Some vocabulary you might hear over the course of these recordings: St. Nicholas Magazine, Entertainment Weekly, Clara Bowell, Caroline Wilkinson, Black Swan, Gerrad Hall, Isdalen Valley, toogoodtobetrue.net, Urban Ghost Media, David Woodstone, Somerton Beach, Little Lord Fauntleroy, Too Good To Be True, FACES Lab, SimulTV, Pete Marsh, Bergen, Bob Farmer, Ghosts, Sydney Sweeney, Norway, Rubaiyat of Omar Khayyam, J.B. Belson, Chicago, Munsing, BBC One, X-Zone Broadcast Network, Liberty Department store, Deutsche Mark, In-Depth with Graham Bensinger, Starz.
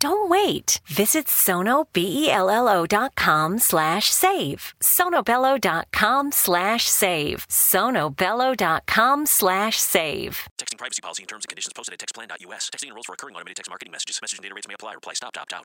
Don't wait. Visit sonobello.com/save. sonobello.com/save. sonobello.com/save. Texting privacy policy and terms and conditions posted at textplan.us. Texting enrolls for recurring automated text marketing messages. Message and data rates may apply. Reply stop, opt out.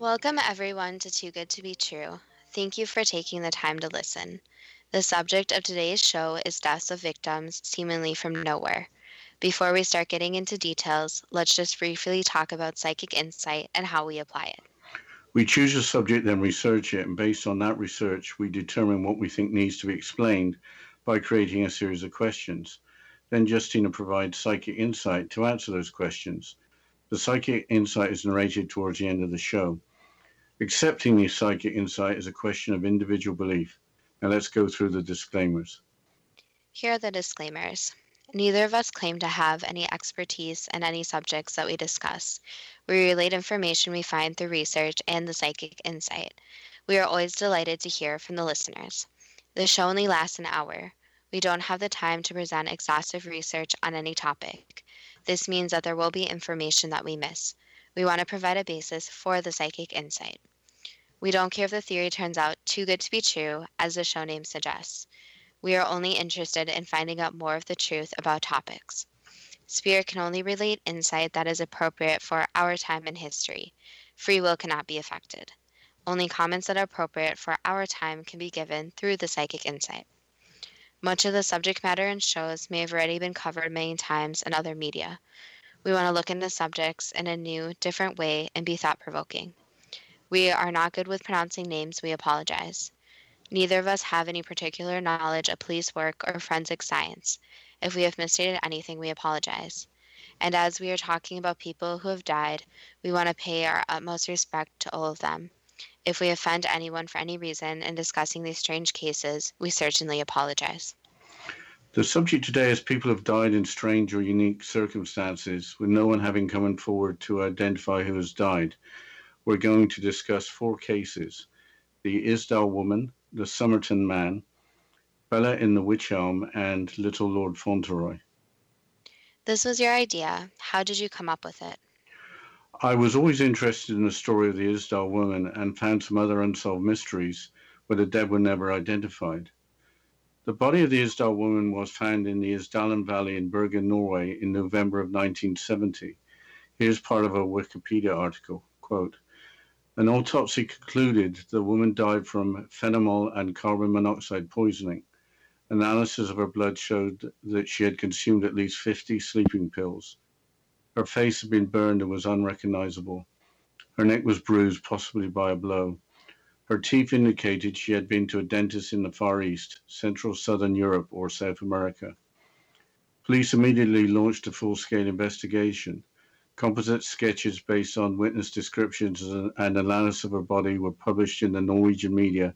Welcome everyone to Too Good To Be True. Thank you for taking the time to listen. The subject of today's show is deaths of victims seemingly from nowhere. Before we start getting into details, let's just briefly talk about psychic insight and how we apply it. We choose a subject, then research it, and based on that research, we determine what we think needs to be explained by creating a series of questions. Then Justina provides psychic insight to answer those questions. The psychic insight is narrated towards the end of the show. Accepting the psychic insight is a question of individual belief. Now let's go through the disclaimers. Here are the disclaimers. Neither of us claim to have any expertise in any subjects that we discuss. We relate information we find through research and the psychic insight. We are always delighted to hear from the listeners. The show only lasts an hour. We don't have the time to present exhaustive research on any topic. This means that there will be information that we miss. We want to provide a basis for the psychic insight. We don't care if the theory turns out too good to be true, as the show name suggests. We are only interested in finding out more of the truth about topics. Spirit can only relate insight that is appropriate for our time and history. Free will cannot be affected. Only comments that are appropriate for our time can be given through the psychic insight. Much of the subject matter in shows may have already been covered many times in other media. We want to look into subjects in a new, different way and be thought-provoking. We are not good with pronouncing names. We apologize. Neither of us have any particular knowledge of police work or forensic science. If we have misstated anything, we apologize. And as we are talking about people who have died, we want to pay our utmost respect to all of them. If we offend anyone for any reason in discussing these strange cases, we certainly apologize. The subject today is people who have died in strange or unique circumstances, with no one having come forward to identify who has died. We're going to discuss 4 cases: the Isdal Woman, the Somerton Man, Bella in the Witch Elm, and Little Lord Fauntleroy. This was your idea. How did you come up with it? I was always interested in the story of the Isdal Woman and found some other unsolved mysteries where the dead were never identified. The body of the Isdal Woman was found in the Isdalen Valley in Bergen, Norway in November of 1970. Here's part of a Wikipedia article, quote, "An autopsy concluded the woman died from phenol and carbon monoxide poisoning. Analysis of her blood showed that she had consumed at least 50 sleeping pills. Her face had been burned and was unrecognizable. Her neck was bruised, possibly by a blow. Her teeth indicated she had been to a dentist in the Far East, Central Southern Europe, or South America. Police immediately launched a full-scale investigation. Composite sketches based on witness descriptions and analysis of her body were published in the Norwegian media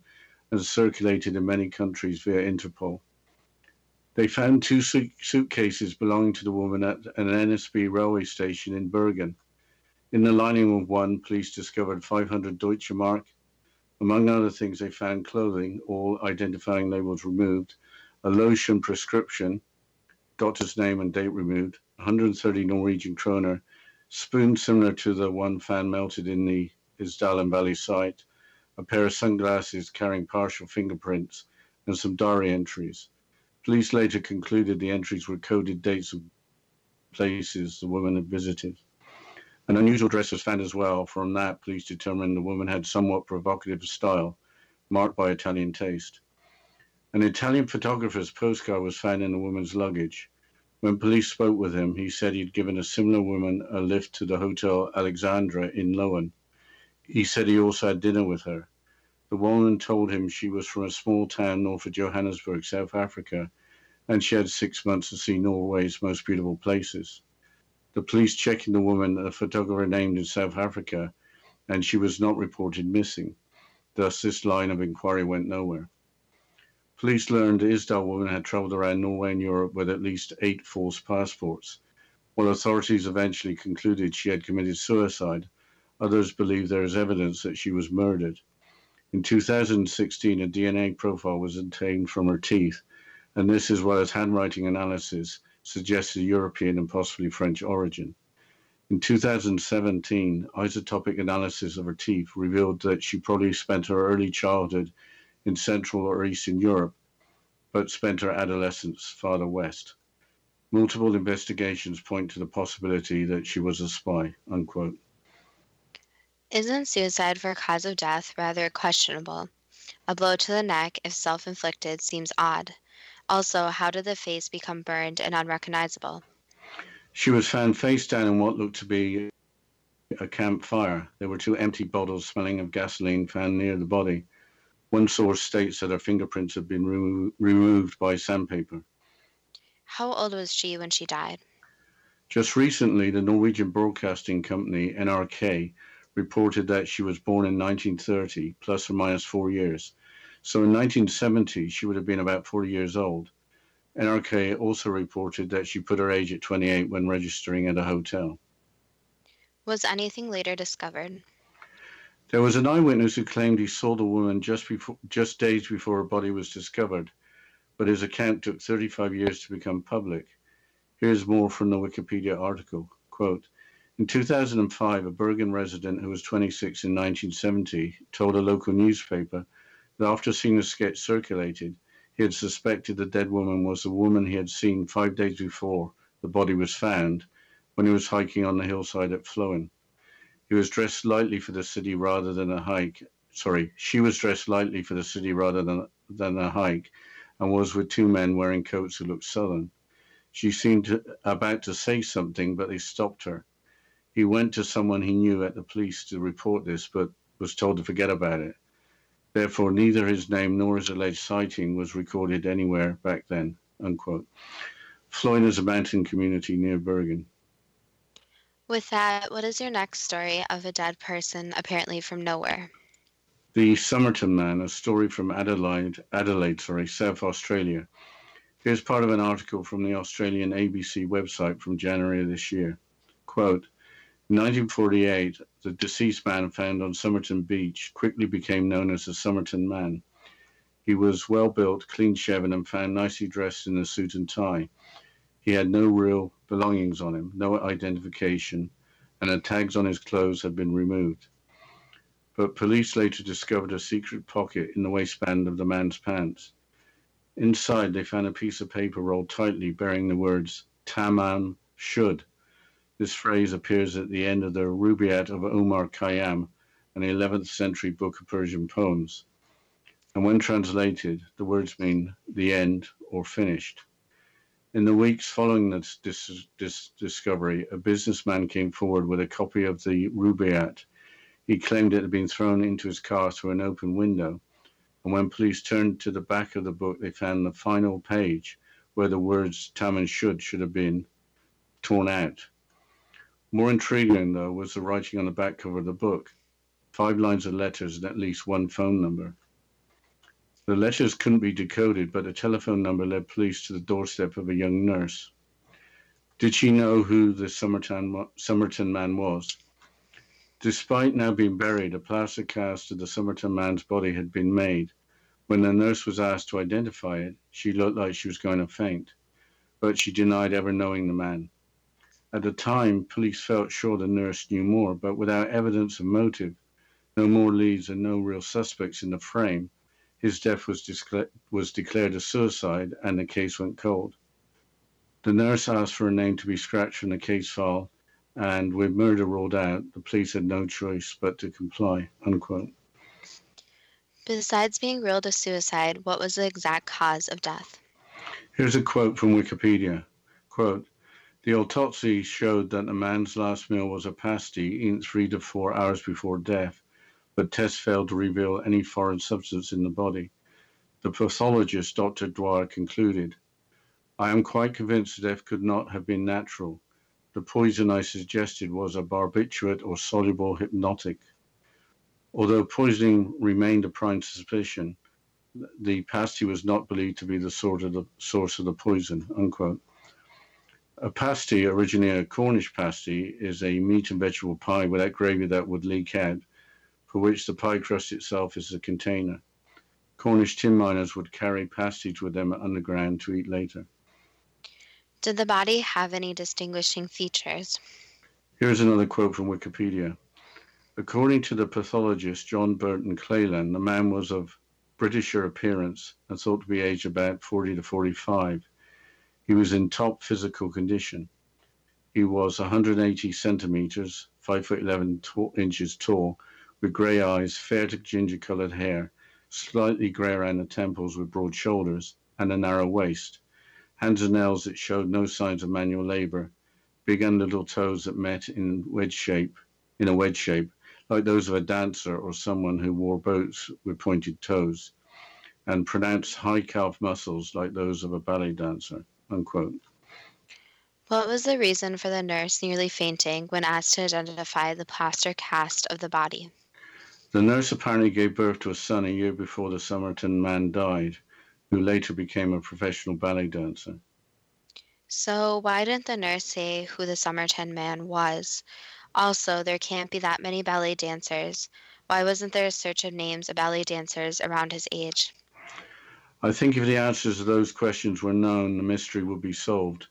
and circulated in many countries via Interpol. They found two suitcases belonging to the woman at an NSB railway station in Bergen. In the lining of one, police discovered 500 Deutsche Mark. Among other things, they found clothing, all identifying labels removed, a lotion prescription, doctor's name and date removed, 130 Norwegian kroner, spoon similar to the one found melted in the Isdalen Valley site, a pair of sunglasses carrying partial fingerprints, and some diary entries. Police later concluded the entries were coded dates of places the woman had visited. An unusual dress was found as well. From that, police determined the woman had somewhat provocative style, marked by Italian taste. An Italian photographer's postcard was found in the woman's luggage. When police spoke with him, he said he'd given a similar woman a lift to the Hotel Alexandra in Fløyen. He said he also had dinner with her. The woman told him she was from a small town north of Johannesburg, South Africa, and she had 6 months to see Norway's most beautiful places. The police checking the woman that a photographer named in South Africa, and she was not reported missing. Thus, this line of inquiry went nowhere. Police learned the Isdal woman had travelled around Norway and Europe with at least 8 false passports. While authorities eventually concluded she had committed suicide, others believe there is evidence that she was murdered. In 2016, a DNA profile was obtained from her teeth, and this, as well as handwriting analysis, suggested European and possibly French origin. In 2017, isotopic analysis of her teeth revealed that she probably spent her early childhood in Central or Eastern Europe, but spent her adolescence farther west. Multiple investigations point to the possibility that she was a spy, unquote. Isn't suicide for cause of death rather questionable? A blow to the neck, if self-inflicted, seems odd. Also, how did the face become burned and unrecognizable? She was found face down in what looked to be a campfire. There were 2 empty bottles smelling of gasoline found near the body. One source states that her fingerprints had been removed by sandpaper. How old was she when she died? Just recently, the Norwegian broadcasting company NRK reported that she was born in 1930, plus or minus 4 years. So in 1970, she would have been about 40 years old. NRK also reported that she put her age at 28 when registering at a hotel. Was anything later discovered? There was an eyewitness who claimed he saw the woman just days before her body was discovered, but his account took 35 years to become public. Here's more from the Wikipedia article. Quote, in 2005, a Bergen resident who was 26 in 1970 told a local newspaper that after seeing the sketch circulated, he had suspected the dead woman was the woman he had seen 5 days before the body was found when he was hiking on the hillside at Fløyen. He was dressed lightly for the city rather than a hike. She was dressed lightly for the city rather than a hike and was with 2 men wearing coats who looked southern. She seemed about to say something, but they stopped her. He went to someone he knew at the police to report this, but was told to forget about it. Therefore, neither his name nor his alleged sighting was recorded anywhere back then, unquote. Fløyen is a mountain community near Bergen. With that, what is your next story of a dead person, apparently from nowhere? The Somerton Man, a story from Adelaide, South Australia. Here's part of an article from the Australian ABC website from January of this year. Quote, in 1948, the deceased man found on Somerton Beach quickly became known as the Somerton Man. He was well-built, clean-shaven, and found nicely dressed in a suit and tie. He had no real belongings on him, no identification, and the tags on his clothes had been removed. But police later discovered a secret pocket in the waistband of the man's pants. Inside, they found a piece of paper rolled tightly bearing the words, Tamam Shud. This phrase appears at the end of the Rubaiyat of Omar Khayyam, an 11th century book of Persian poems. And when translated, the words mean the end or finished. In the weeks following this discovery, a businessman came forward with a copy of the Rubaiyat. He claimed it had been thrown into his car through an open window, and when police turned to the back of the book, they found the final page, where the words Tamam Shud should have been torn out. More intriguing, though, was the writing on the back cover of the book. 5 lines of letters and at least 1 phone number. The letters couldn't be decoded, but the telephone number led police to the doorstep of a young nurse. Did she know who the Somerton Man was? Despite now being buried, a plaster cast of the Somerton Man's body had been made. When the nurse was asked to identify it, she looked like she was going to faint, but she denied ever knowing the man. At the time, police felt sure the nurse knew more, but without evidence of motive, no more leads and no real suspects in the frame, his death was declared a suicide and the case went cold. The nurse asked for a name to be scratched from the case file, and with murder ruled out, the police had no choice but to comply, unquote. Besides being ruled a suicide, what was the exact cause of death? Here's a quote from Wikipedia. Quote, the autopsy showed that the man's last meal was a pasty eaten 3 to 4 hours before death, but tests failed to reveal any foreign substance in the body. The pathologist, Dr. Dwyer, concluded, I am quite convinced the death could not have been natural. The poison I suggested was a barbiturate or soluble hypnotic. Although poisoning remained a prime suspicion, the pasty was not believed to be the source of the poison, unquote. A pasty, originally a Cornish pasty, is a meat and vegetable pie without gravy that would leak out, for which the pie crust itself is the container. Cornish tin miners would carry pasties with them underground to eat later. Did the body have any distinguishing features? Here's another quote from Wikipedia. According to the pathologist John Burton Clayland, the man was of Britisher appearance and thought to be aged about 40 to 45. He was in top physical condition. He was 180 centimeters, 5 foot 11 inches tall, with grey eyes, fair to ginger-coloured hair, slightly grey around the temples with broad shoulders, and a narrow waist, hands and nails that showed no signs of manual labour, big and little toes that met in a wedge shape, like those of a dancer or someone who wore boots with pointed toes, and pronounced high calf muscles like those of a ballet dancer, unquote. What was the reason for the nurse nearly fainting when asked to identify the plaster cast of the body? The nurse apparently gave birth to a son a year before the Somerton Man died, who later became a professional ballet dancer. So why didn't the nurse say who the Somerton Man was? Also, there can't be that many ballet dancers. Why wasn't there a search of names of ballet dancers around his age? I think if the answers to those questions were known, the mystery would be solved.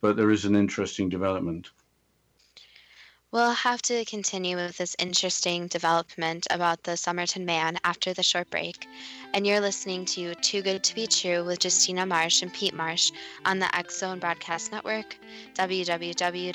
But there is an interesting development. We'll have to continue with this interesting development about the Somerton Man after the short break, and you're listening to Too Good To Be True with Justina Marsh and Pete Marsh on the X-Zone Broadcast Network, www.xzbn.net.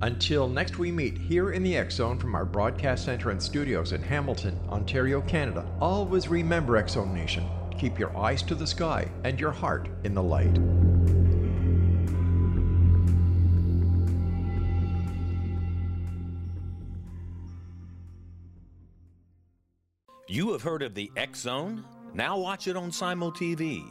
Until next we meet here in the X-Zone from our broadcast center and studios in Hamilton, Ontario, Canada, always remember, X-Zone Nation, keep your eyes to the sky and your heart in the light. You have heard of the X-Zone? Now watch it on SimulTV,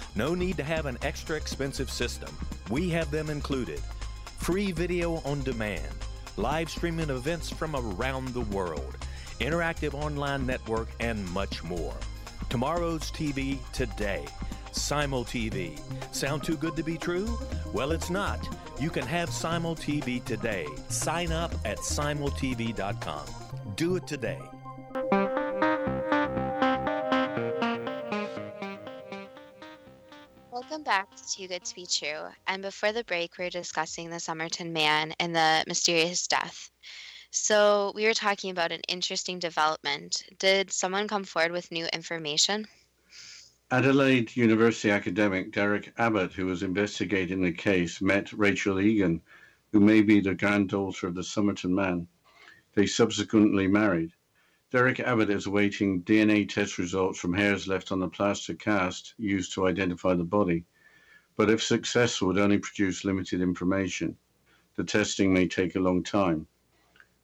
No need to have an extra expensive system. We have them included. Free video on demand. Live streaming events from around the world. Interactive online network and much more. Tomorrow's TV today. SimulTV. Sound too good to be true? Well, it's not. You can have SimulTV today. Sign up at simultv.com. Do it today. Welcome back to Too Good To Be True, and before the break we were discussing the Somerton Man and the mysterious death. So we were talking about an interesting development. Did someone come forward with new information? Adelaide University academic Derek Abbott, who was investigating the case, met Rachel Egan, who may be the granddaughter of the Somerton Man. They subsequently married. Derek Abbott is awaiting DNA test results from hairs left on the plaster cast used to identify the body, but if successful, would only produce limited information. The testing may take a long time.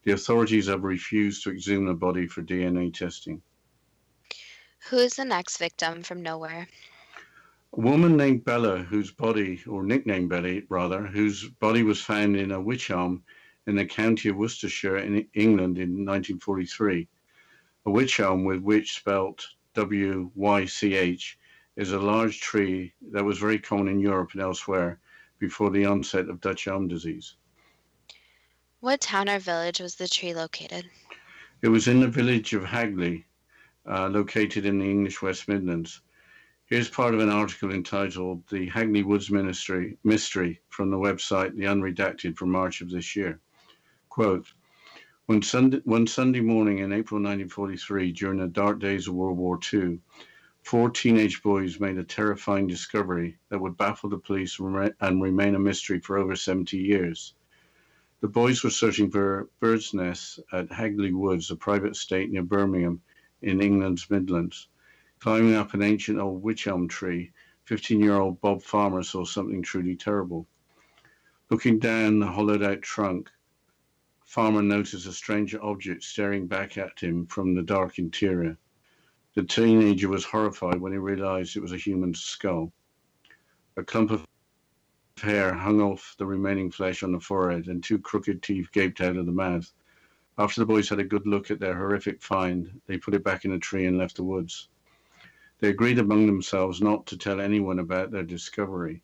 The authorities have refused to exhume the body for DNA testing. Who is the next victim from nowhere? A woman named Bella, whose body, or nicknamed Bella rather, whose body was found in a witch elm in the county of Worcestershire in England in 1943. A witch elm, with witch spelt W-Y-C-H, is a large tree that was very common in Europe and elsewhere before the onset of Dutch elm disease. What town or village was the tree located? It was in the village of Hagley, located in the English West Midlands. Here's part of an article entitled The Hagley Woods Mystery from the website The Unredacted from March of this year. Quote, One Sunday morning in April 1943, during the dark days of World War II, 4 teenage boys made a terrifying discovery that would baffle the police and remain a mystery for over 70 years. The boys were searching for bird's nests at Hagley Woods, a private estate near Birmingham in England's Midlands. Climbing up an ancient old witch elm tree, 15-year-old Bob Farmer saw something truly terrible. Looking down the hollowed-out trunk, Farmer noticed a strange object staring back at him from the dark interior. The teenager was horrified when he realized it was a human skull. A clump of hair hung off the remaining flesh on the forehead, and 2 crooked teeth gaped out of the mouth. After the boys had a good look at their horrific find, they put it back in a tree and left the woods. They agreed among themselves not to tell anyone about their discovery.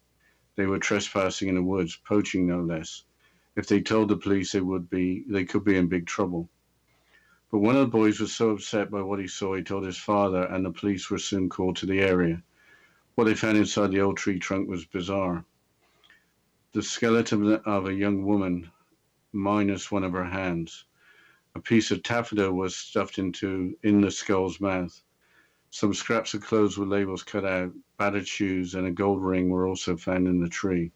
They were trespassing in the woods, poaching no less. If they told the police, they could be in big trouble. But one of the boys was so upset by what he saw, he told his father, and the police were soon called to the area. What they found inside the old tree trunk was bizarre. The skeleton of a young woman, minus one of her hands. A piece of taffeta was stuffed in the skull's mouth. Some scraps of clothes with labels cut out, battered shoes, and a gold ring were also found in the tree.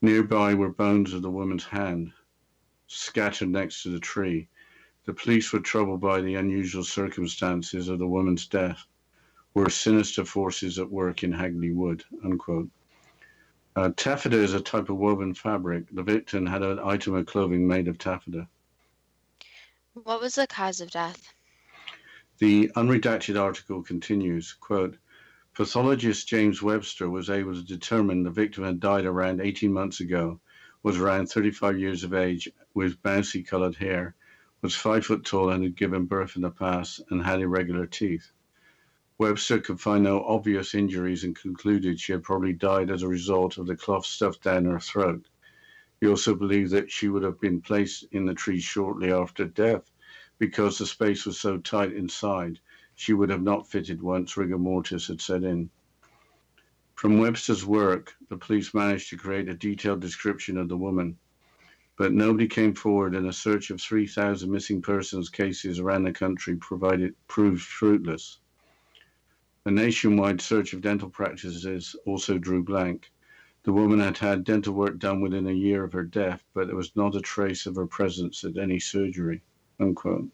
Nearby were bones of the woman's hand, scattered next to the tree. The police were troubled by the unusual circumstances of the woman's death. Were sinister forces at work in Hagley Wood, unquote. Taffeta is a type of woven fabric. The victim had an item of clothing made of taffeta. What was the cause of death? The unredacted article continues, quote, pathologist James Webster was able to determine the victim had died around 18 months ago, was around 35 years of age, with bouncy coloured hair, was 5 foot tall and had given birth in the past and had irregular teeth. Webster could find no obvious injuries and concluded she had probably died as a result of the cloth stuffed down her throat. He also believed that she would have been placed in the tree shortly after death because the space was so tight inside, she would have not fitted once rigor mortis had set in. From Webster's work, the police managed to create a detailed description of the woman, but nobody came forward, and a search of 3,000 missing persons cases around the country proved fruitless. A nationwide search of dental practices also drew blank. The woman had had dental work done within a year of her death, but there was not a trace of her presence at any surgery, unquote.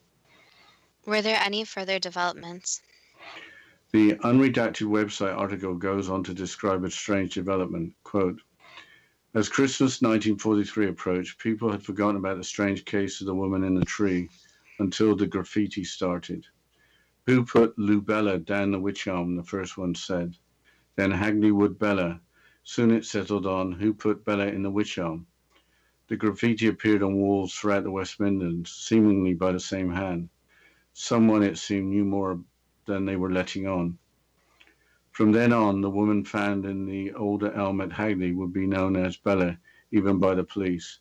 Were there any further developments? The unredacted website article goes on to describe a strange development, quote, as Christmas 1943 approached, people had forgotten about the strange case of the woman in the tree until the graffiti started. Who put Lubella down the witch elm, the first one said. Then Hagley Wood Bella. Soon it settled on, who put Bella in the witch elm? The graffiti appeared on walls throughout the West Midlands, seemingly by the same hand. Someone, it seemed, knew more than they were letting on. From then on, the woman found in the older elm at Hagley would be known as Bella, even by the police.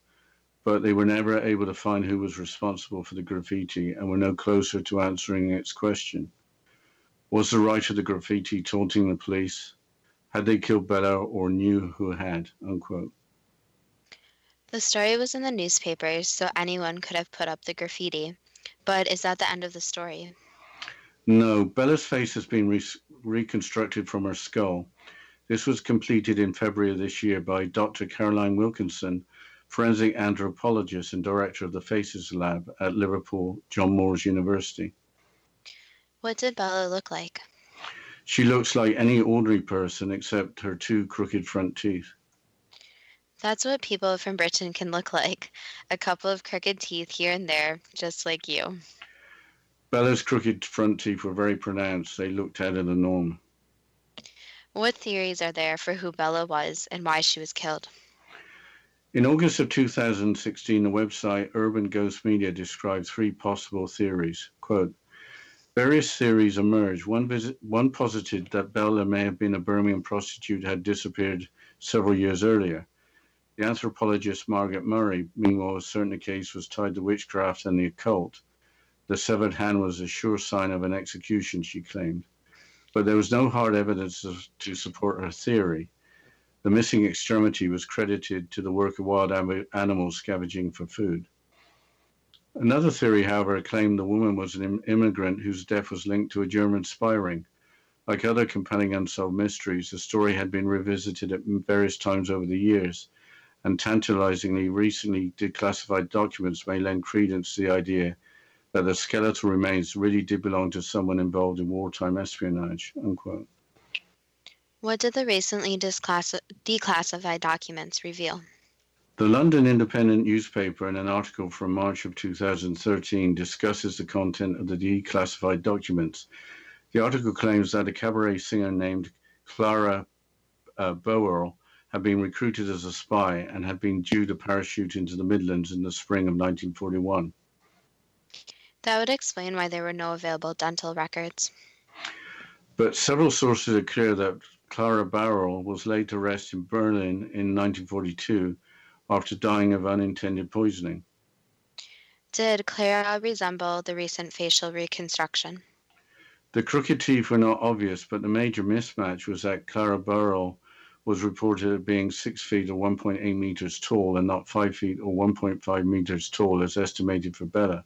But they were never able to find who was responsible for the graffiti and were no closer to answering its question. Was the writer of the graffiti taunting the police? Had they killed Bella or knew who had? Unquote. The story was in the newspapers, so anyone could have put up the graffiti. But is that the end of the story? No, Bella's face has been reconstructed from her skull. This was completed in February of this year by Dr. Caroline Wilkinson, forensic anthropologist and director of the Faces Lab at Liverpool John Moores University. What did Bella look like? She looks like any ordinary person except her two crooked front teeth. That's what people from Britain can look like, a couple of crooked teeth here and there, just like you. Bella's crooked front teeth were very pronounced. They looked out of the norm. What theories are there for who Bella was and why she was killed? In August of 2016, the website Urban Ghost Media described three possible theories. Quote, various theories emerged. One posited that Bella may have been a Birmingham prostitute who had disappeared several years earlier. The anthropologist Margaret Murray, meanwhile, was certain the case was tied to witchcraft and the occult. The severed hand was a sure sign of an execution, she claimed. But there was no hard evidence to support her theory. The missing extremity was credited to the work of wild animals scavenging for food. Another theory, however, claimed the woman was an immigrant whose death was linked to a German spy ring. Like other compelling unsolved mysteries, the story had been revisited at various times over the years, and tantalizingly recently declassified documents may lend credence to the idea that the skeletal remains really did belong to someone involved in wartime espionage, unquote. What did the recently declassified documents reveal? The London Independent newspaper, in an article from March of 2013, discusses the content of the declassified documents. The article claims that a cabaret singer named Clara Bowell had been recruited as a spy and had been due to parachute into the Midlands in the spring of 1941. That would explain why there were no available dental records. But several sources are clear that Clara Barrell was laid to rest in Berlin in 1942 after dying of unintended poisoning. Did Clara resemble the recent facial reconstruction? The crooked teeth were not obvious, but the major mismatch was that Clara Barrell was reported as being 6 feet or 1.8 meters tall and not 5 feet or 1.5 meters tall as estimated for Bella.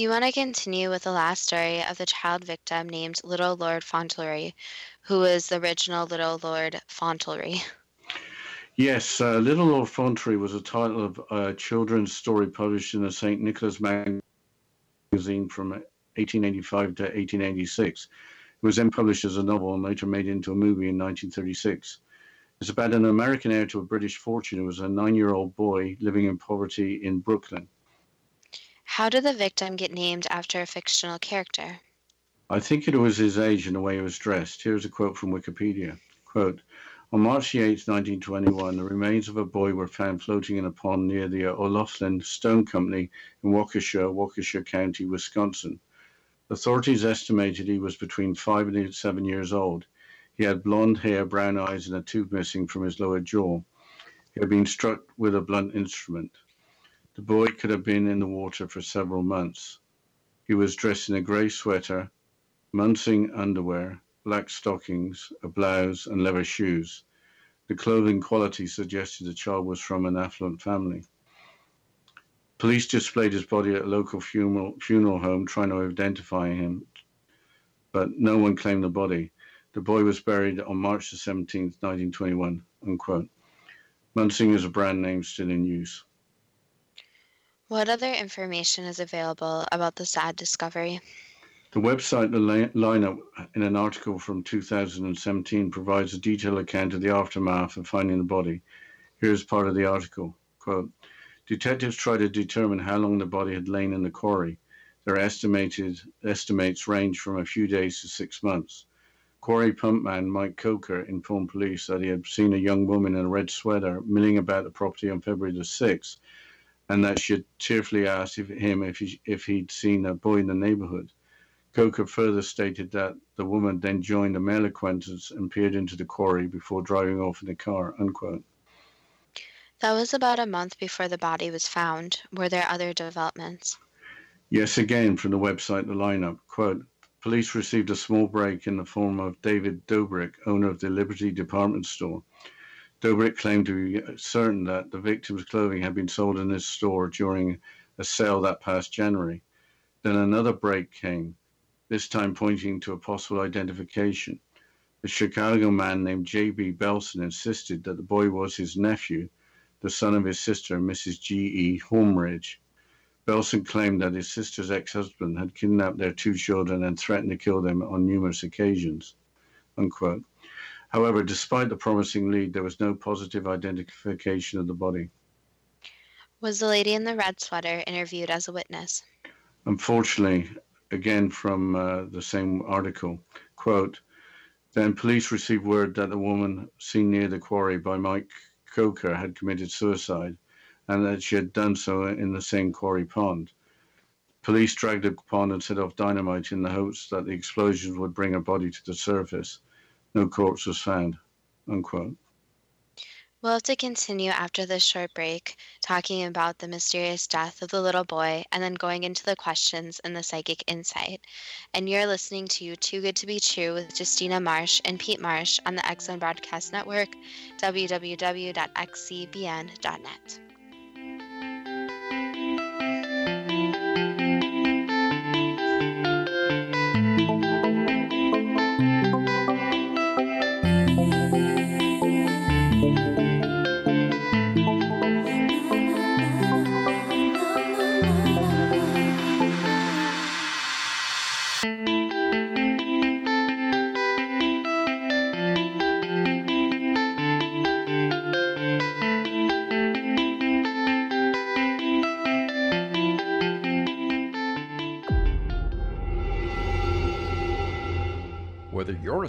So you want to continue with the last story of the child victim named Little Lord Fauntleroy, who was the original Little Lord Fauntleroy. Yes, Little Lord Fauntleroy was a title of a children's story published in the St. Nicholas magazine from 1885 to 1886. It was then published as a novel and later made into a movie in 1936. It's about an American heir to a British fortune who was a 9-year-old boy living in poverty in Brooklyn. How did the victim get named after a fictional character? I think it was his age and the way he was dressed. Here's a quote from Wikipedia. Quote, on March 8, 1921, the remains of a boy were found floating in a pond near the O'Loughlin Stone Company in Waukesha County, Wisconsin. Authorities estimated he was between 5 and 7 years old. He had blonde hair, brown eyes, and a tooth missing from his lower jaw. He had been struck with a blunt instrument. The boy could have been in the water for several months. He was dressed in a grey sweater, Munsing underwear, black stockings, a blouse, and leather shoes. The clothing quality suggested the child was from an affluent family. Police displayed his body at a local funeral home, trying to identify him, but no one claimed the body. The boy was buried on March the 17th, 1921, unquote. Munsing is a brand name still in use. What other information is available about the sad discovery? The website The Lineup, in an article from 2017, provides a detailed account of the aftermath of finding the body. Here's part of the article, quote, detectives tried to determine how long the body had lain in the quarry. Their estimates range from a few days to 6 months. Quarry pump man Mike Coker informed police that he had seen a young woman in a red sweater milling about the property on February the 6th, and that she had tearfully asked if he'd seen a boy in the neighborhood. Coker further stated that the woman then joined a male acquaintance and peered into the quarry before driving off in the car, unquote. That was about a month before the body was found. Were there other developments? Yes, again from the website The Lineup, quote, police received a small break in the form of David Dobrik, owner of the Liberty Department store. Dobrik claimed to be certain that the victim's clothing had been sold in this store during a sale that past January. Then another break came, this time pointing to a possible identification. A Chicago man named J.B. Belson insisted that the boy was his nephew, the son of his sister, Mrs. G.E. Holmridge. Belson claimed that his sister's ex-husband had kidnapped their 2 children and threatened to kill them on numerous occasions, unquote. However, despite the promising lead, there was no positive identification of the body. Was the lady in the red sweater interviewed as a witness? Unfortunately, again from the same article, quote, then police received word that the woman seen near the quarry by Mike Coker had committed suicide and that she had done so in the same quarry pond. Police dragged the pond and set off dynamite in the hopes that the explosions would bring her body to the surface. No corpse was found, unquote. We'll have to continue after this short break talking about the mysterious death of the little boy and then going into the questions and the psychic insight. And you're listening to Too Good To Be True with Justina Marsh and Pete Marsh on the X-Zone Broadcast Network, www.xzbn.net. A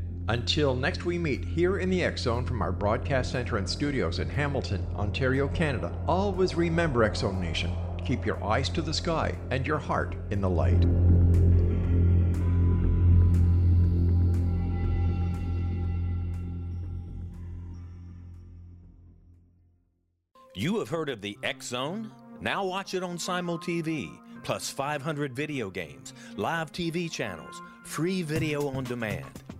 Until next we meet here in the X-Zone from our broadcast center and studios in Hamilton, Ontario, Canada, always remember, X-Zone Nation, keep your eyes to the sky and your heart in the light. You have heard of the X-Zone? Now watch it on SimulTV, plus 500 video games, live TV channels, free video on demand,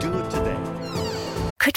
Do it today. Could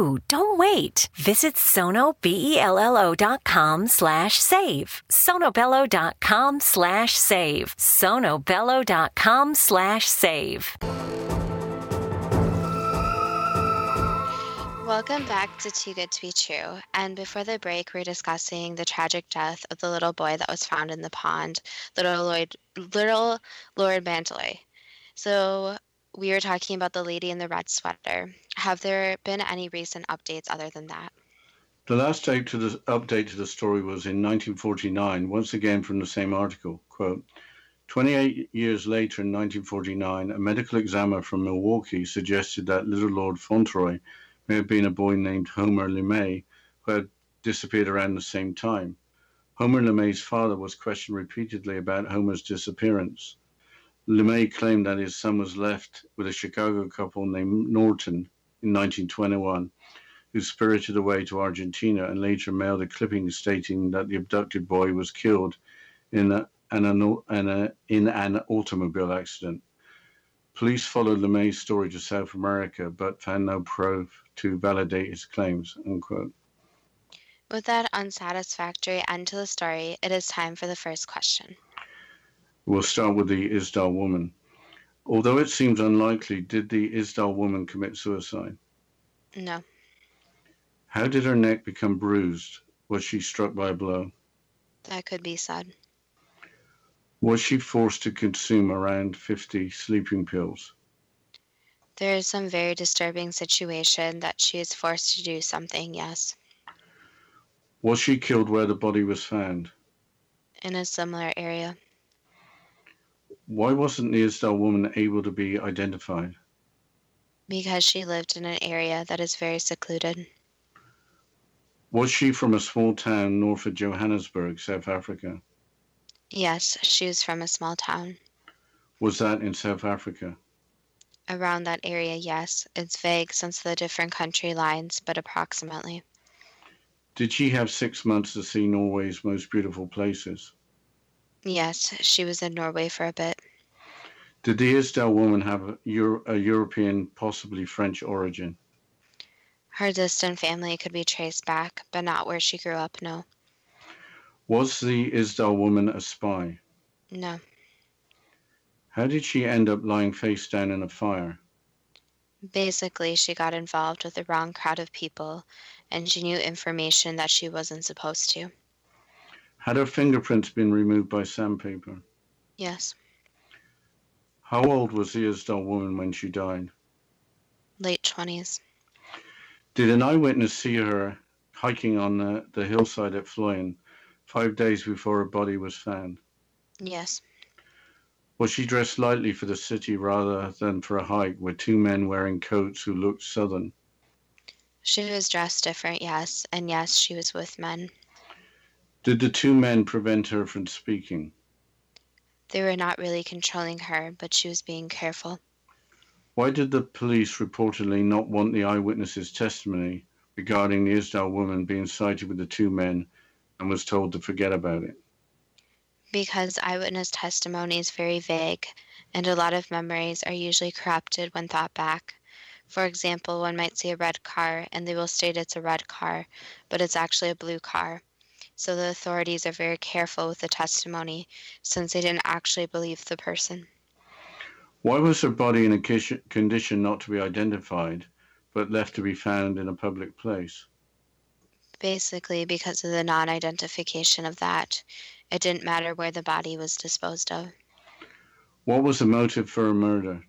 Don't wait. Visit sonobello.com/save. sonobello.com/save. sonobello.com/save. Welcome back to Too Good To Be True. And before the break, we're discussing the tragic death of the little boy that was found in the pond, Little Lord Fauntleroy. So we were talking about the lady in the red sweater. Have there been any recent updates other than that? The last update to the story was in 1949, once again from the same article. Quote, 28 years later in 1949, a medical examiner from Milwaukee suggested that Little Lord Fauntleroy may have been a boy named Homer LeMay, who had disappeared around the same time. Homer LeMay's father was questioned repeatedly about Homer's disappearance. LeMay claimed that his son was left with a Chicago couple named Norton in 1921, who spirited away to Argentina and later mailed a clipping stating that the abducted boy was killed in an automobile accident. Police followed LeMay's story to South America, but found no proof to validate his claims, unquote. With that unsatisfactory end to the story, it is time for the first question. We'll start with the Isdal woman. Although it seems unlikely, did the Isdal woman commit suicide? No. How did her neck become bruised? Was she struck by a blow? That could be said. Was she forced to consume around 50 sleeping pills? There is some very disturbing situation that she is forced to do something, yes. Was she killed where the body was found? In a similar area. Why wasn't the Isdal woman able to be identified? Because she lived in an area that is very secluded. Was she from a small town north of Johannesburg, South Africa? Yes, she was from a small town. Was that in South Africa? Around that area, yes. It's vague since the different country lines, but approximately. Did she have 6 months to see Norway's most beautiful places? Yes, she was in Norway for a bit. Did the Isdal woman have a European, possibly French origin? Her distant family could be traced back, but not where she grew up, no. Was the Isdal woman a spy? No. How did she end up lying face down in a fire? Basically, she got involved with the wrong crowd of people, and she knew information that she wasn't supposed to. Had her fingerprints been removed by sandpaper? Yes. How old was the Isdal woman when she died? Late 20s. Did an eyewitness see her hiking on the hillside at Fløyen 5 days before her body was found? Yes. Was she dressed lightly for the city rather than for a hike with two men wearing coats who looked southern? She was dressed different, yes, and yes, she was with men. Did the two men prevent her from speaking? They were not really controlling her, but she was being careful. Why did the police reportedly not want the eyewitness's testimony regarding the Isdal woman being sighted with the two men and was told to forget about it? Because eyewitness testimony is very vague, and a lot of memories are usually corrupted when thought back. For example, one might see a red car, and they will state it's a red car, but it's actually a blue car. So the authorities are very careful with the testimony, since they didn't actually believe the person. Why was her body in a condition not to be identified, but left to be found in a public place? Basically, because of the non-identification of that. It didn't matter where the body was disposed of. What was the motive for her murder?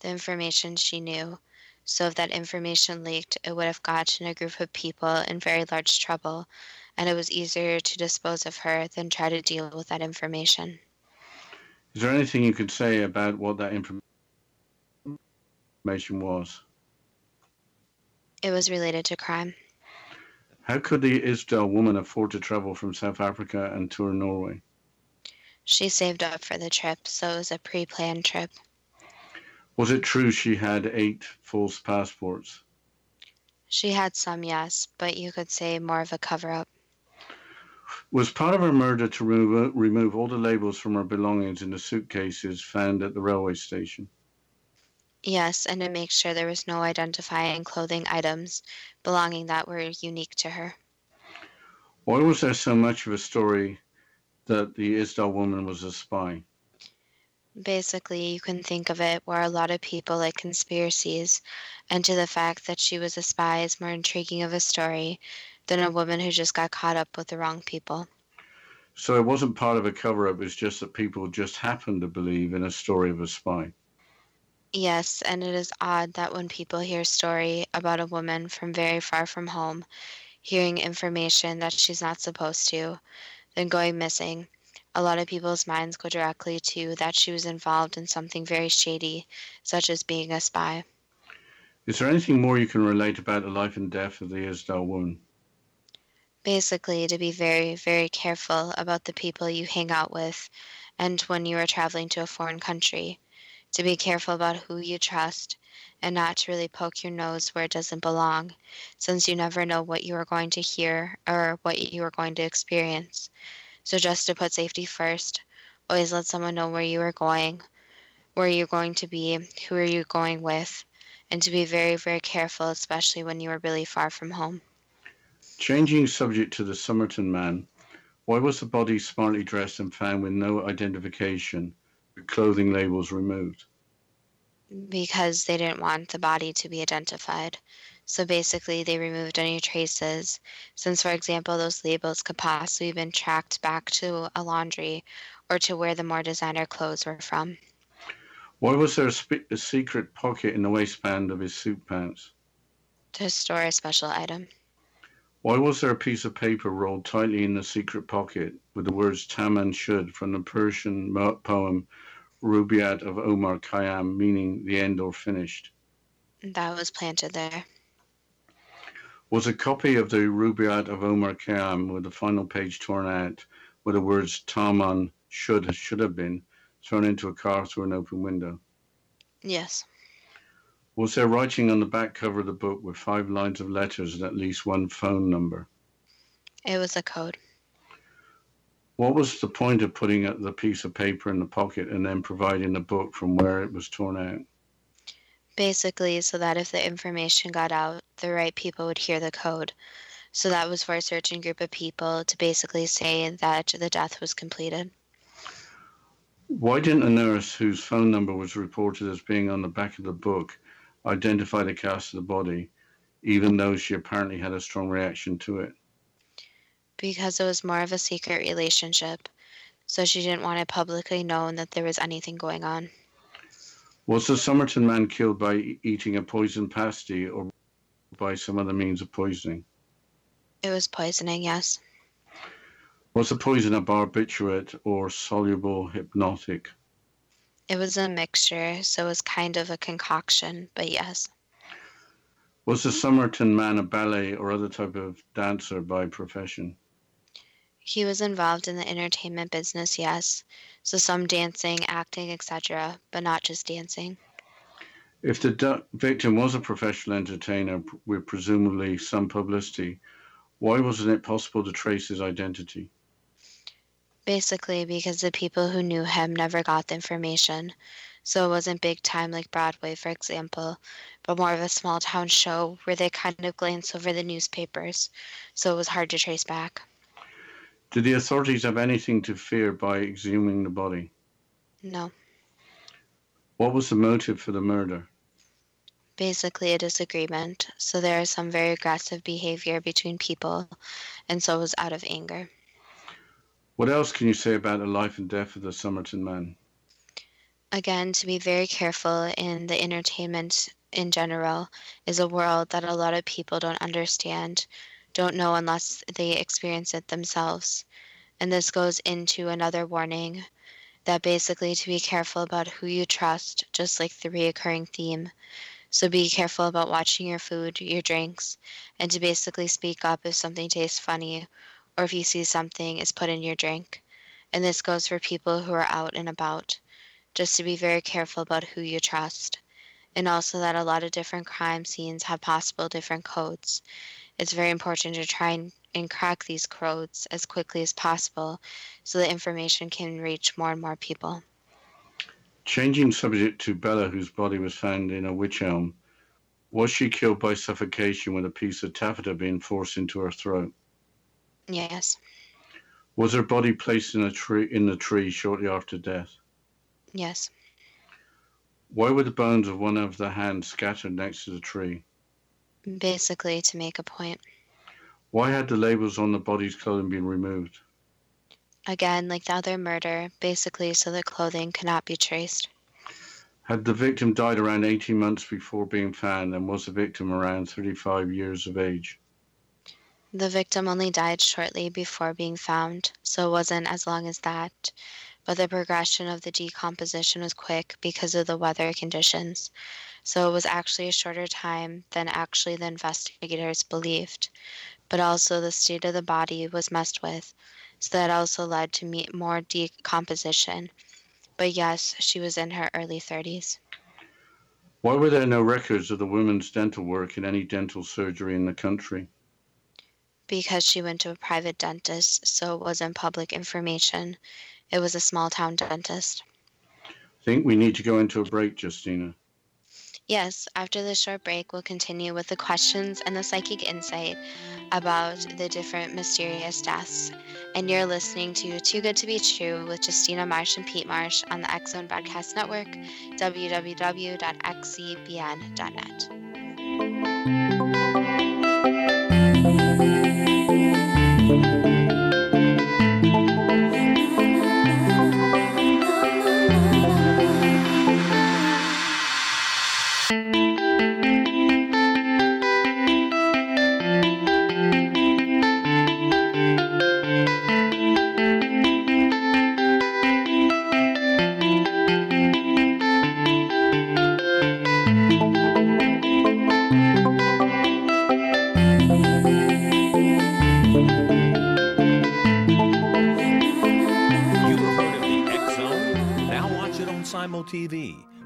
The information she knew. So if that information leaked, it would have gotten a group of people in very large trouble, and it was easier to dispose of her than try to deal with that information. Is there anything you could say about what that information was? It was related to crime. How could the Isdal woman afford to travel from South Africa and tour Norway? She saved up for the trip, so it was a pre-planned trip. Was it true she had 8 false passports? She had some, yes, but you could say more of a cover-up. Was part of her murder to remove all the labels from her belongings in the suitcases found at the railway station? Yes, and to make sure there was no identifying clothing items belonging that were unique to her. Why was there so much of a story that the Isdal woman was a spy? Basically, you can think of it where a lot of people like conspiracies, and to the fact that she was a spy is more intriguing of a story than a woman who just got caught up with the wrong people. So it wasn't part of a cover-up, it was just that people just happened to believe in a story of a spy. Yes, and it is odd that when people hear a story about a woman from very far from home, hearing information that she's not supposed to, then going missing, a lot of people's minds go directly to that she was involved in something very shady, such as being a spy. Is there anything more you can relate about the life and death of the Isdal woman? Basically, to be very, very careful about the people you hang out with and when you are traveling to a foreign country, to be careful about who you trust and not to really poke your nose where it doesn't belong, since you never know what you are going to hear or what you are going to experience. So just to put safety first, always let someone know where you are going, where you're going to be, who are you going with, and to be very, very careful, especially when you are really far from home. Changing subject to the Somerton Man, why was the body smartly dressed and found with no identification, with clothing labels removed? Because they didn't want the body to be identified. So basically, they removed any traces, since, for example, those labels could possibly have been tracked back to a laundry or to where the more designer clothes were from. Why was there a secret pocket in the waistband of his suit pants? To store a special item. Why was there a piece of paper rolled tightly in the secret pocket with the words Tamam Shud from the Persian poem Rubaiyat of Omar Khayyam, meaning the end or finished? That was planted there. Was a copy of the Rubaiyat of Omar Khayyam with the final page torn out, where the words Tamam should have been, thrown into a car through an open window? Yes. Was there writing on the back cover of the book with 5 lines of letters and at least 1 phone number? It was a code. What was the point of putting the piece of paper in the pocket and then providing the book from where it was torn out? Basically, so that if the information got out, the right people would hear the code. So that was for a certain group of people to basically say that the death was completed. Why didn't a nurse whose phone number was reported as being on the back of the book identify the cast of the body, even though she apparently had a strong reaction to it? Because it was more of a secret relationship, so she didn't want it publicly known that there was anything going on. Was the Somerton Man killed by eating a poisoned pasty or by some other means of poisoning? It was poisoning, yes. Was the poison a barbiturate or soluble hypnotic? It was a mixture, so it was kind of a concoction, but yes. Was the Somerton Man a ballet or other type of dancer by profession? He was involved in the entertainment business, yes. So some dancing, acting, etc., but not just dancing. If the victim was a professional entertainer with presumably some publicity, why wasn't it possible to trace his identity? Basically, because the people who knew him never got the information. So it wasn't big time like Broadway, for example, but more of a small town show where they kind of glanced over the newspapers. So it was hard to trace back. Did the authorities have anything to fear by exhuming the body? No. What was the motive for the murder? Basically a disagreement. So there is some very aggressive behavior between people, and so it was out of anger. What else can you say about the life and death of the Somerton Man? Again, to be very careful in the entertainment in general is a world that a lot of people don't understand, don't know unless they experience it themselves. And this goes into another warning that basically to be careful about who you trust, just like the reoccurring theme. So be careful about watching your food, your drinks, and to basically speak up if something tastes funny or if you see something is put in your drink. And this goes for people who are out and about, just to be very careful about who you trust. And also that a lot of different crime scenes have possible different codes. It's very important to try and crack these codes as quickly as possible so the information can reach more and more people. Changing subject to Bella, whose body was found in a witch elm, was she killed by suffocation with a piece of taffeta being forced into her throat? Yes. Was her body placed in the tree shortly after death? Yes. Why were the bones of one of the hands scattered next to the tree? Basically to make a point. Why had the labels on the body's clothing been removed? Again, like the other murder, basically so the clothing cannot be traced. Had the victim died around 18 months before being found, and was the victim around 35 years of age? The victim only died shortly before being found, so it wasn't as long as that. But the progression of the decomposition was quick because of the weather conditions. So it was actually a shorter time than actually the investigators believed. But also the state of the body was messed with, so that also led to more decomposition. But yes, she was in her early 30s. Why were there no records of the woman's dental work in any dental surgery in the country? Because she went to a private dentist, so it wasn't public information. It was a small-town dentist. I think we need to go into a break, Justina. Yes, after this short break, we'll continue with the questions and the psychic insight about the different mysterious deaths. And you're listening to Too Good To Be True with Justina Marsh and Pete Marsh on the X-Zone Broadcast Network, www.xzbn.net.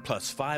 plus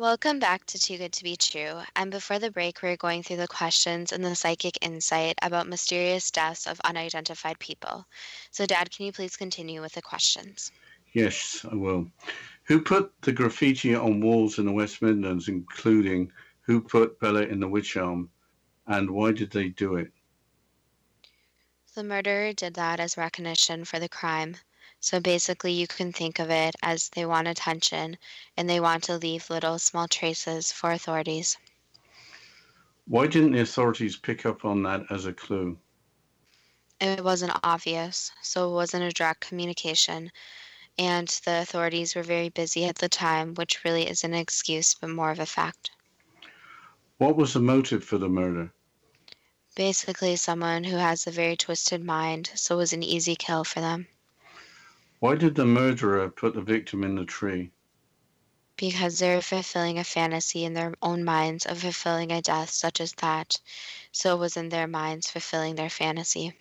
Welcome back to Too Good To Be True, and before the break, we were going through the questions and the psychic insight about mysterious deaths of unidentified people. So, Dad, can you please continue with the questions? Yes, I will. Who put the graffiti on walls in the West Midlands, including who put Bella in the witch elm, and why did they do it? The murderer did that as recognition for the crime. So basically, you can think of it as they want attention, and they want to leave little small traces for authorities. Why didn't the authorities pick up on that as a clue? It wasn't obvious, so it wasn't a direct communication. And the authorities were very busy at the time, which really isn't an excuse, but more of a fact. What was the motive for the murder? Basically, someone who has a very twisted mind, so it was an easy kill for them. Why did the murderer put the victim in the tree? Because they're fulfilling a fantasy in their own minds of fulfilling a death such as that. So it was in their minds fulfilling their fantasy.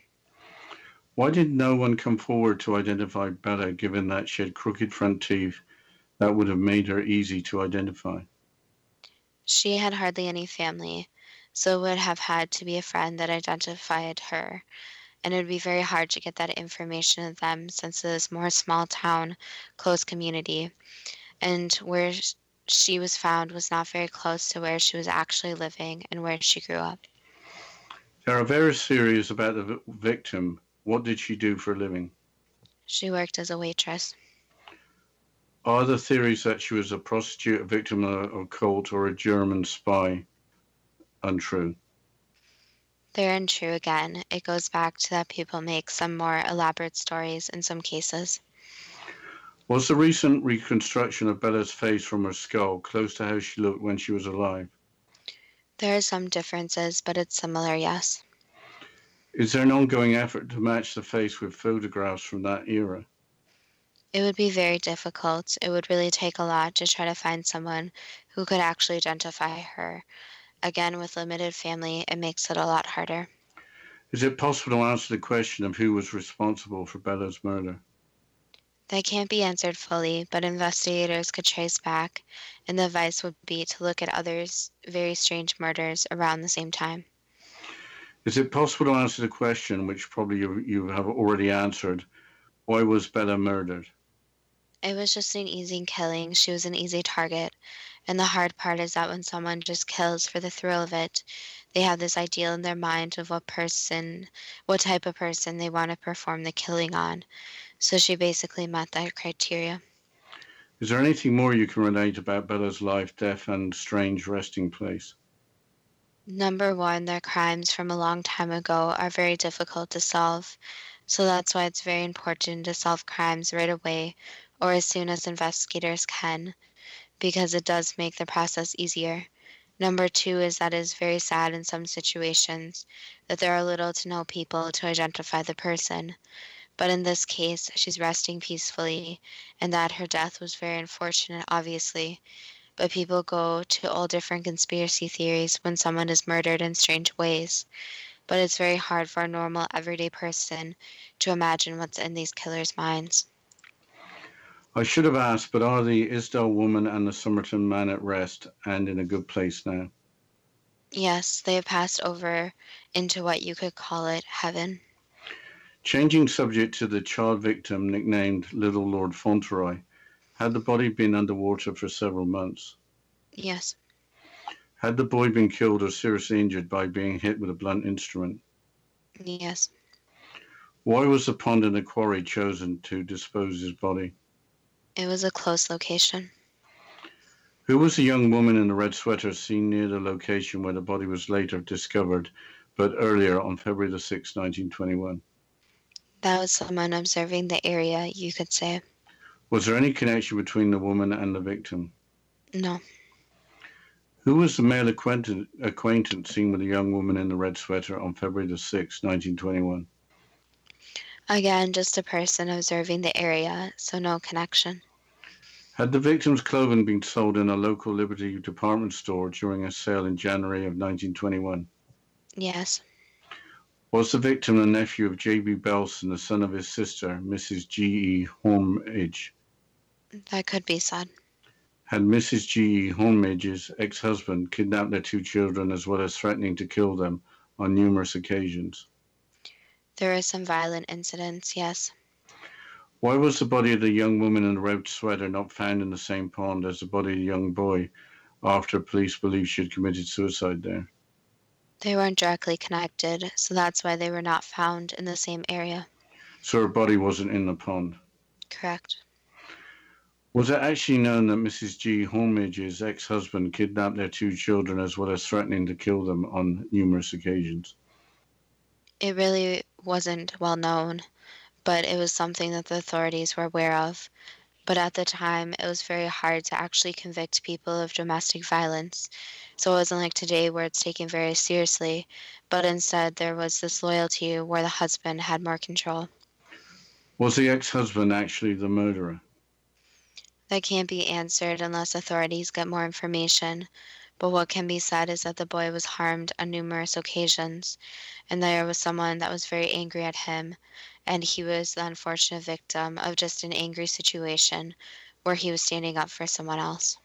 Why did no one come forward to identify Bella, given that she had crooked front teeth that would have made her easy to identify? She had hardly any family, so would have had to be a friend that identified her. And it would be very hard to get that information of them since it is more small town, close community. And where she was found was not very close to where she was actually living and where she grew up. There are various theories about the victim. What did she do for a living? She worked as a waitress. Are the theories that she was a prostitute, a victim of a cult, or a German spy untrue? They're untrue again. It goes back to that people make some more elaborate stories in some cases. Was the recent reconstruction of Bella's face from her skull close to how she looked when she was alive? There are some differences, but it's similar, yes. Is there an ongoing effort to match the face with photographs from that era? It would be very difficult. It would really take a lot to try to find someone who could actually identify her. Again, with limited family, it makes it a lot harder. Is it possible to answer the question of who was responsible for Bella's murder? That can't be answered fully, but investigators could trace back, and the advice would be to look at others' very strange murders around the same time. Is it possible to answer the question, which probably you have already answered, why was Bella murdered? It was just an easy killing. She was an easy target. And the hard part is that when someone just kills for the thrill of it, they have this ideal in their mind of what type of person they want to perform the killing on. So she basically met that criteria. Is there anything more you can relate about Bella's life, death, and strange resting place? Number one, their crimes from a long time ago are very difficult to solve. So that's why it's very important to solve crimes right away or as soon as investigators can, because it does make the process easier. Number two is that it is very sad in some situations that there are little to no people to identify the person. But in this case, she's resting peacefully, and that her death was very unfortunate, obviously. But people go to all different conspiracy theories when someone is murdered in strange ways. But it's very hard for a normal, everyday person to imagine what's in these killers' minds. I should have asked, but are the Isdal Woman and the Somerton Man at rest and in a good place now? Yes, they have passed over into what you could call it heaven. Changing subject to the child victim nicknamed Little Lord Fauntleroy, had the body been underwater for several months? Yes. Had the boy been killed or seriously injured by being hit with a blunt instrument? Yes. Why was the pond in the quarry chosen to dispose his body? It was a close location. Who was the young woman in the red sweater seen near the location where the body was later discovered, but earlier on February the 6th, 1921? That was someone observing the area, you could say. Was there any connection between the woman and the victim? No. Who was the male acquaintance seen with the young woman in the red sweater on February the 6th, 1921? Again, just a person observing the area, so no connection. Had the victim's clothing been sold in a local Liberty Department store during a sale in January of 1921? Yes. Was the victim a nephew of J.B. Belson, the son of his sister, Mrs. G.E. Holmridge? That could be said. Had Mrs. G.E. Holmridge's ex-husband kidnapped their two children as well as threatening to kill them on numerous occasions? There are some violent incidents, yes. Why was the body of the young woman in the red sweater not found in the same pond as the body of the young boy after police believed she had committed suicide there? They weren't directly connected, so that's why they were not found in the same area. So her body wasn't in the pond? Correct. Was it actually known that Mrs. G. Holmridge's ex-husband kidnapped their two children as well as threatening to kill them on numerous occasions? It really wasn't well known, but it was something that the authorities were aware of. But at the time, it was very hard to actually convict people of domestic violence. So it wasn't like today where it's taken very seriously, but instead there was this loyalty where the husband had more control. Was the ex-husband actually the murderer? That can't be answered unless authorities get more information. But what can be said is that the boy was harmed on numerous occasions, and there was someone that was very angry at him, and he was the unfortunate victim of just an angry situation where he was standing up for someone else.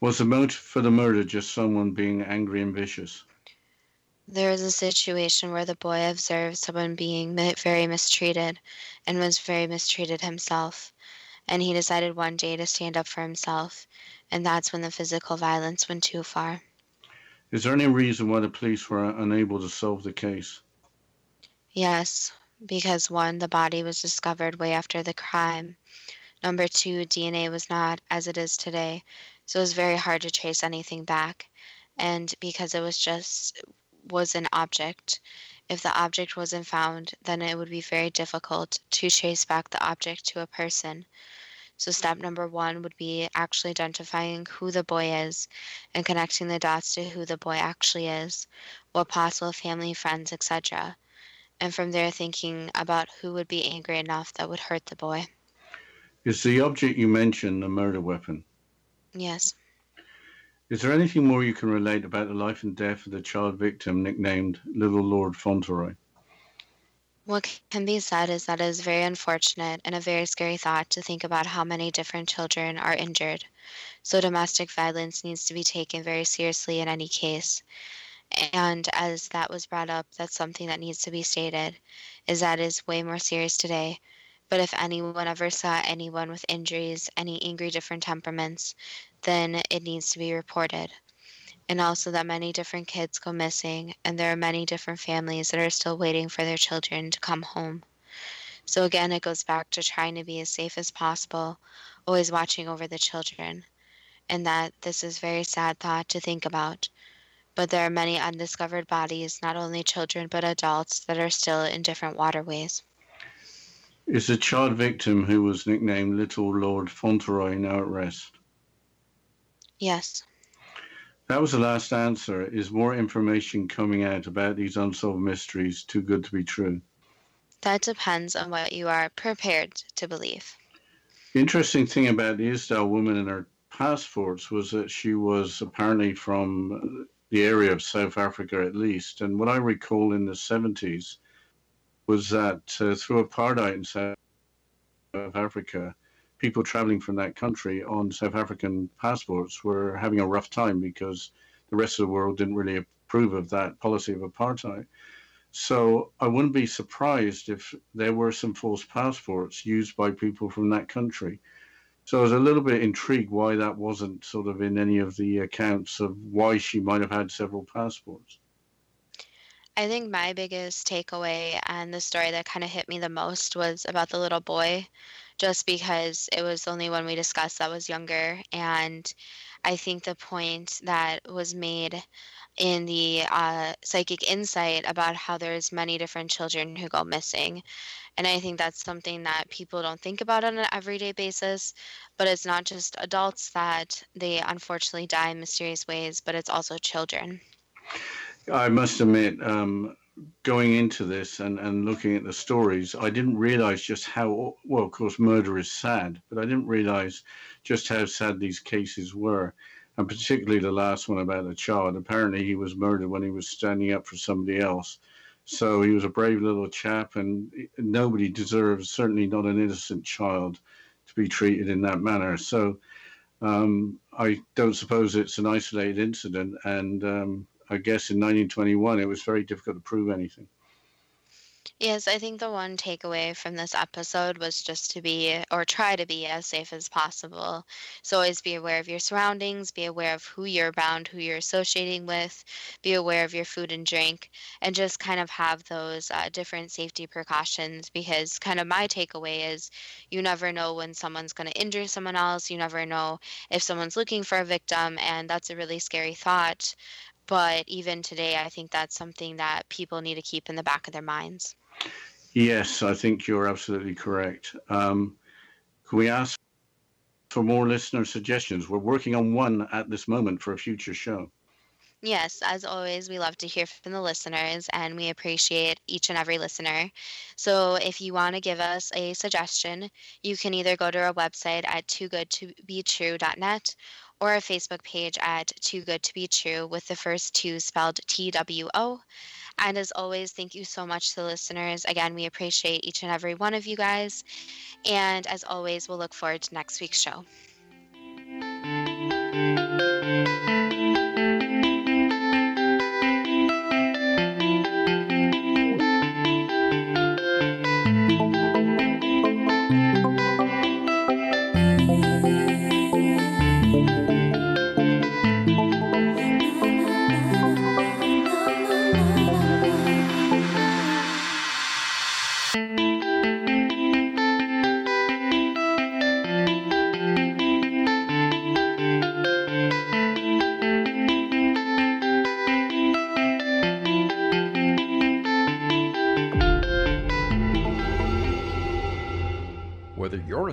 Was the motive for the murder just someone being angry and vicious? There was a situation where the boy observed someone being very mistreated and was very mistreated himself, and he decided one day to stand up for himself. And that's when the physical violence went too far. Is there any reason why the police were unable to solve the case? Yes, because one, the body was discovered way after the crime. Number two, DNA was not as it is today, so it was very hard to trace anything back. And because it was an object, if the object wasn't found, then it would be very difficult to trace back the object to a person. So step number one would be actually identifying who the boy is and connecting the dots to who the boy actually is, what possible family, friends, etc. And from there, thinking about who would be angry enough that would hurt the boy. Is the object you mentioned a murder weapon? Yes. Is there anything more you can relate about the life and death of the child victim nicknamed Little Lord Fauntleroy? What can be said is that it is very unfortunate and a very scary thought to think about how many different children are injured. So domestic violence needs to be taken very seriously in any case. And as that was brought up, that's something that needs to be stated, is that it is way more serious today. But if anyone ever saw anyone with injuries, any angry different temperaments, then it needs to be reported. And also that many different kids go missing, and there are many different families that are still waiting for their children to come home. So again, it goes back to trying to be as safe as possible, always watching over the children. And that this is a very sad thought to think about. But there are many undiscovered bodies, not only children but adults, that are still in different waterways. Is the child victim who was nicknamed Little Lord Fauntleroy now at rest? Yes. That was the last answer. Is more information coming out about these unsolved mysteries too good to be true? That depends on what you are prepared to believe. The interesting thing about the Isdal woman and her passports was that she was apparently from the area of South Africa at least. And what I recall in the 70s, was that through apartheid in South Africa, people traveling from that country on South African passports were having a rough time because the rest of the world didn't really approve of that policy of apartheid. So I wouldn't be surprised if there were some false passports used by people from that country. So I was a little bit intrigued why that wasn't sort of in any of the accounts of why she might have had several passports. I think my biggest takeaway and the story that kind of hit me the most was about the little boy, just because it was the only one we discussed that was younger. And I think the point that was made in the psychic insight about how there's many different children who go missing. And I think that's something that people don't think about on an everyday basis, but it's not just adults that they unfortunately die in mysterious ways, but it's also children. I must admit, going into this and looking at the stories, I didn't realize just how, well, of course, murder is sad, but I didn't realize just how sad these cases were, and particularly the last one about the child. Apparently he was murdered when he was standing up for somebody else. So he was a brave little chap, and nobody deserves, certainly not an innocent child, to be treated in that manner. So I don't suppose it's an isolated incident, and I guess in 1921, it was very difficult to prove anything. Yes, I think the one takeaway from this episode was just to be, or try to be, as safe as possible. So always be aware of your surroundings, be aware of who you're around, who you're associating with, be aware of your food and drink, and just kind of have those different safety precautions, because kind of my takeaway is you never know when someone's going to injure someone else. You never know if someone's looking for a victim, and that's a really scary thought. But even today, I think that's something that people need to keep in the back of their minds. Yes, I think you're absolutely correct. Can we ask for more listener suggestions? We're working on one at this moment for a future show. Yes, as always, we love to hear from the listeners, and we appreciate each and every listener. So if you want to give us a suggestion, you can either go to our website at toogoodtobetrue.net, or our Facebook page at Too Good To Be True, with the first two spelled TWO. And as always, thank you so much to the listeners. Again, we appreciate each and every one of you guys. And as always, we'll look forward to next week's show. you're a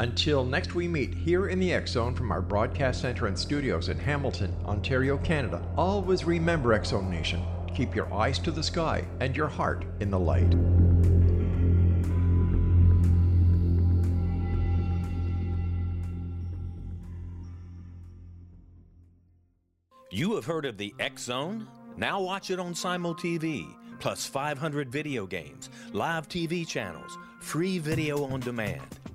Until next we meet here in the X-Zone from our broadcast center and studios in Hamilton, Ontario, Canada, always remember, X-Zone Nation, keep your eyes to the sky and your heart in the light. You have heard of the X-Zone? Now watch it on SimulTV, plus 500 video games, live TV channels, free video on demand,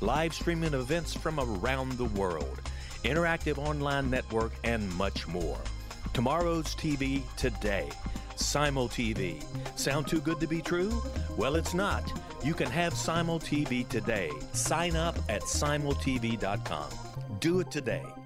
Live streaming events from around the world, interactive online network, and much more. Tomorrow's TV today, SimulTV. Sound too good to be true? Well, it's not. You can have SimulTV today. Sign up at simultv.com. Do it today.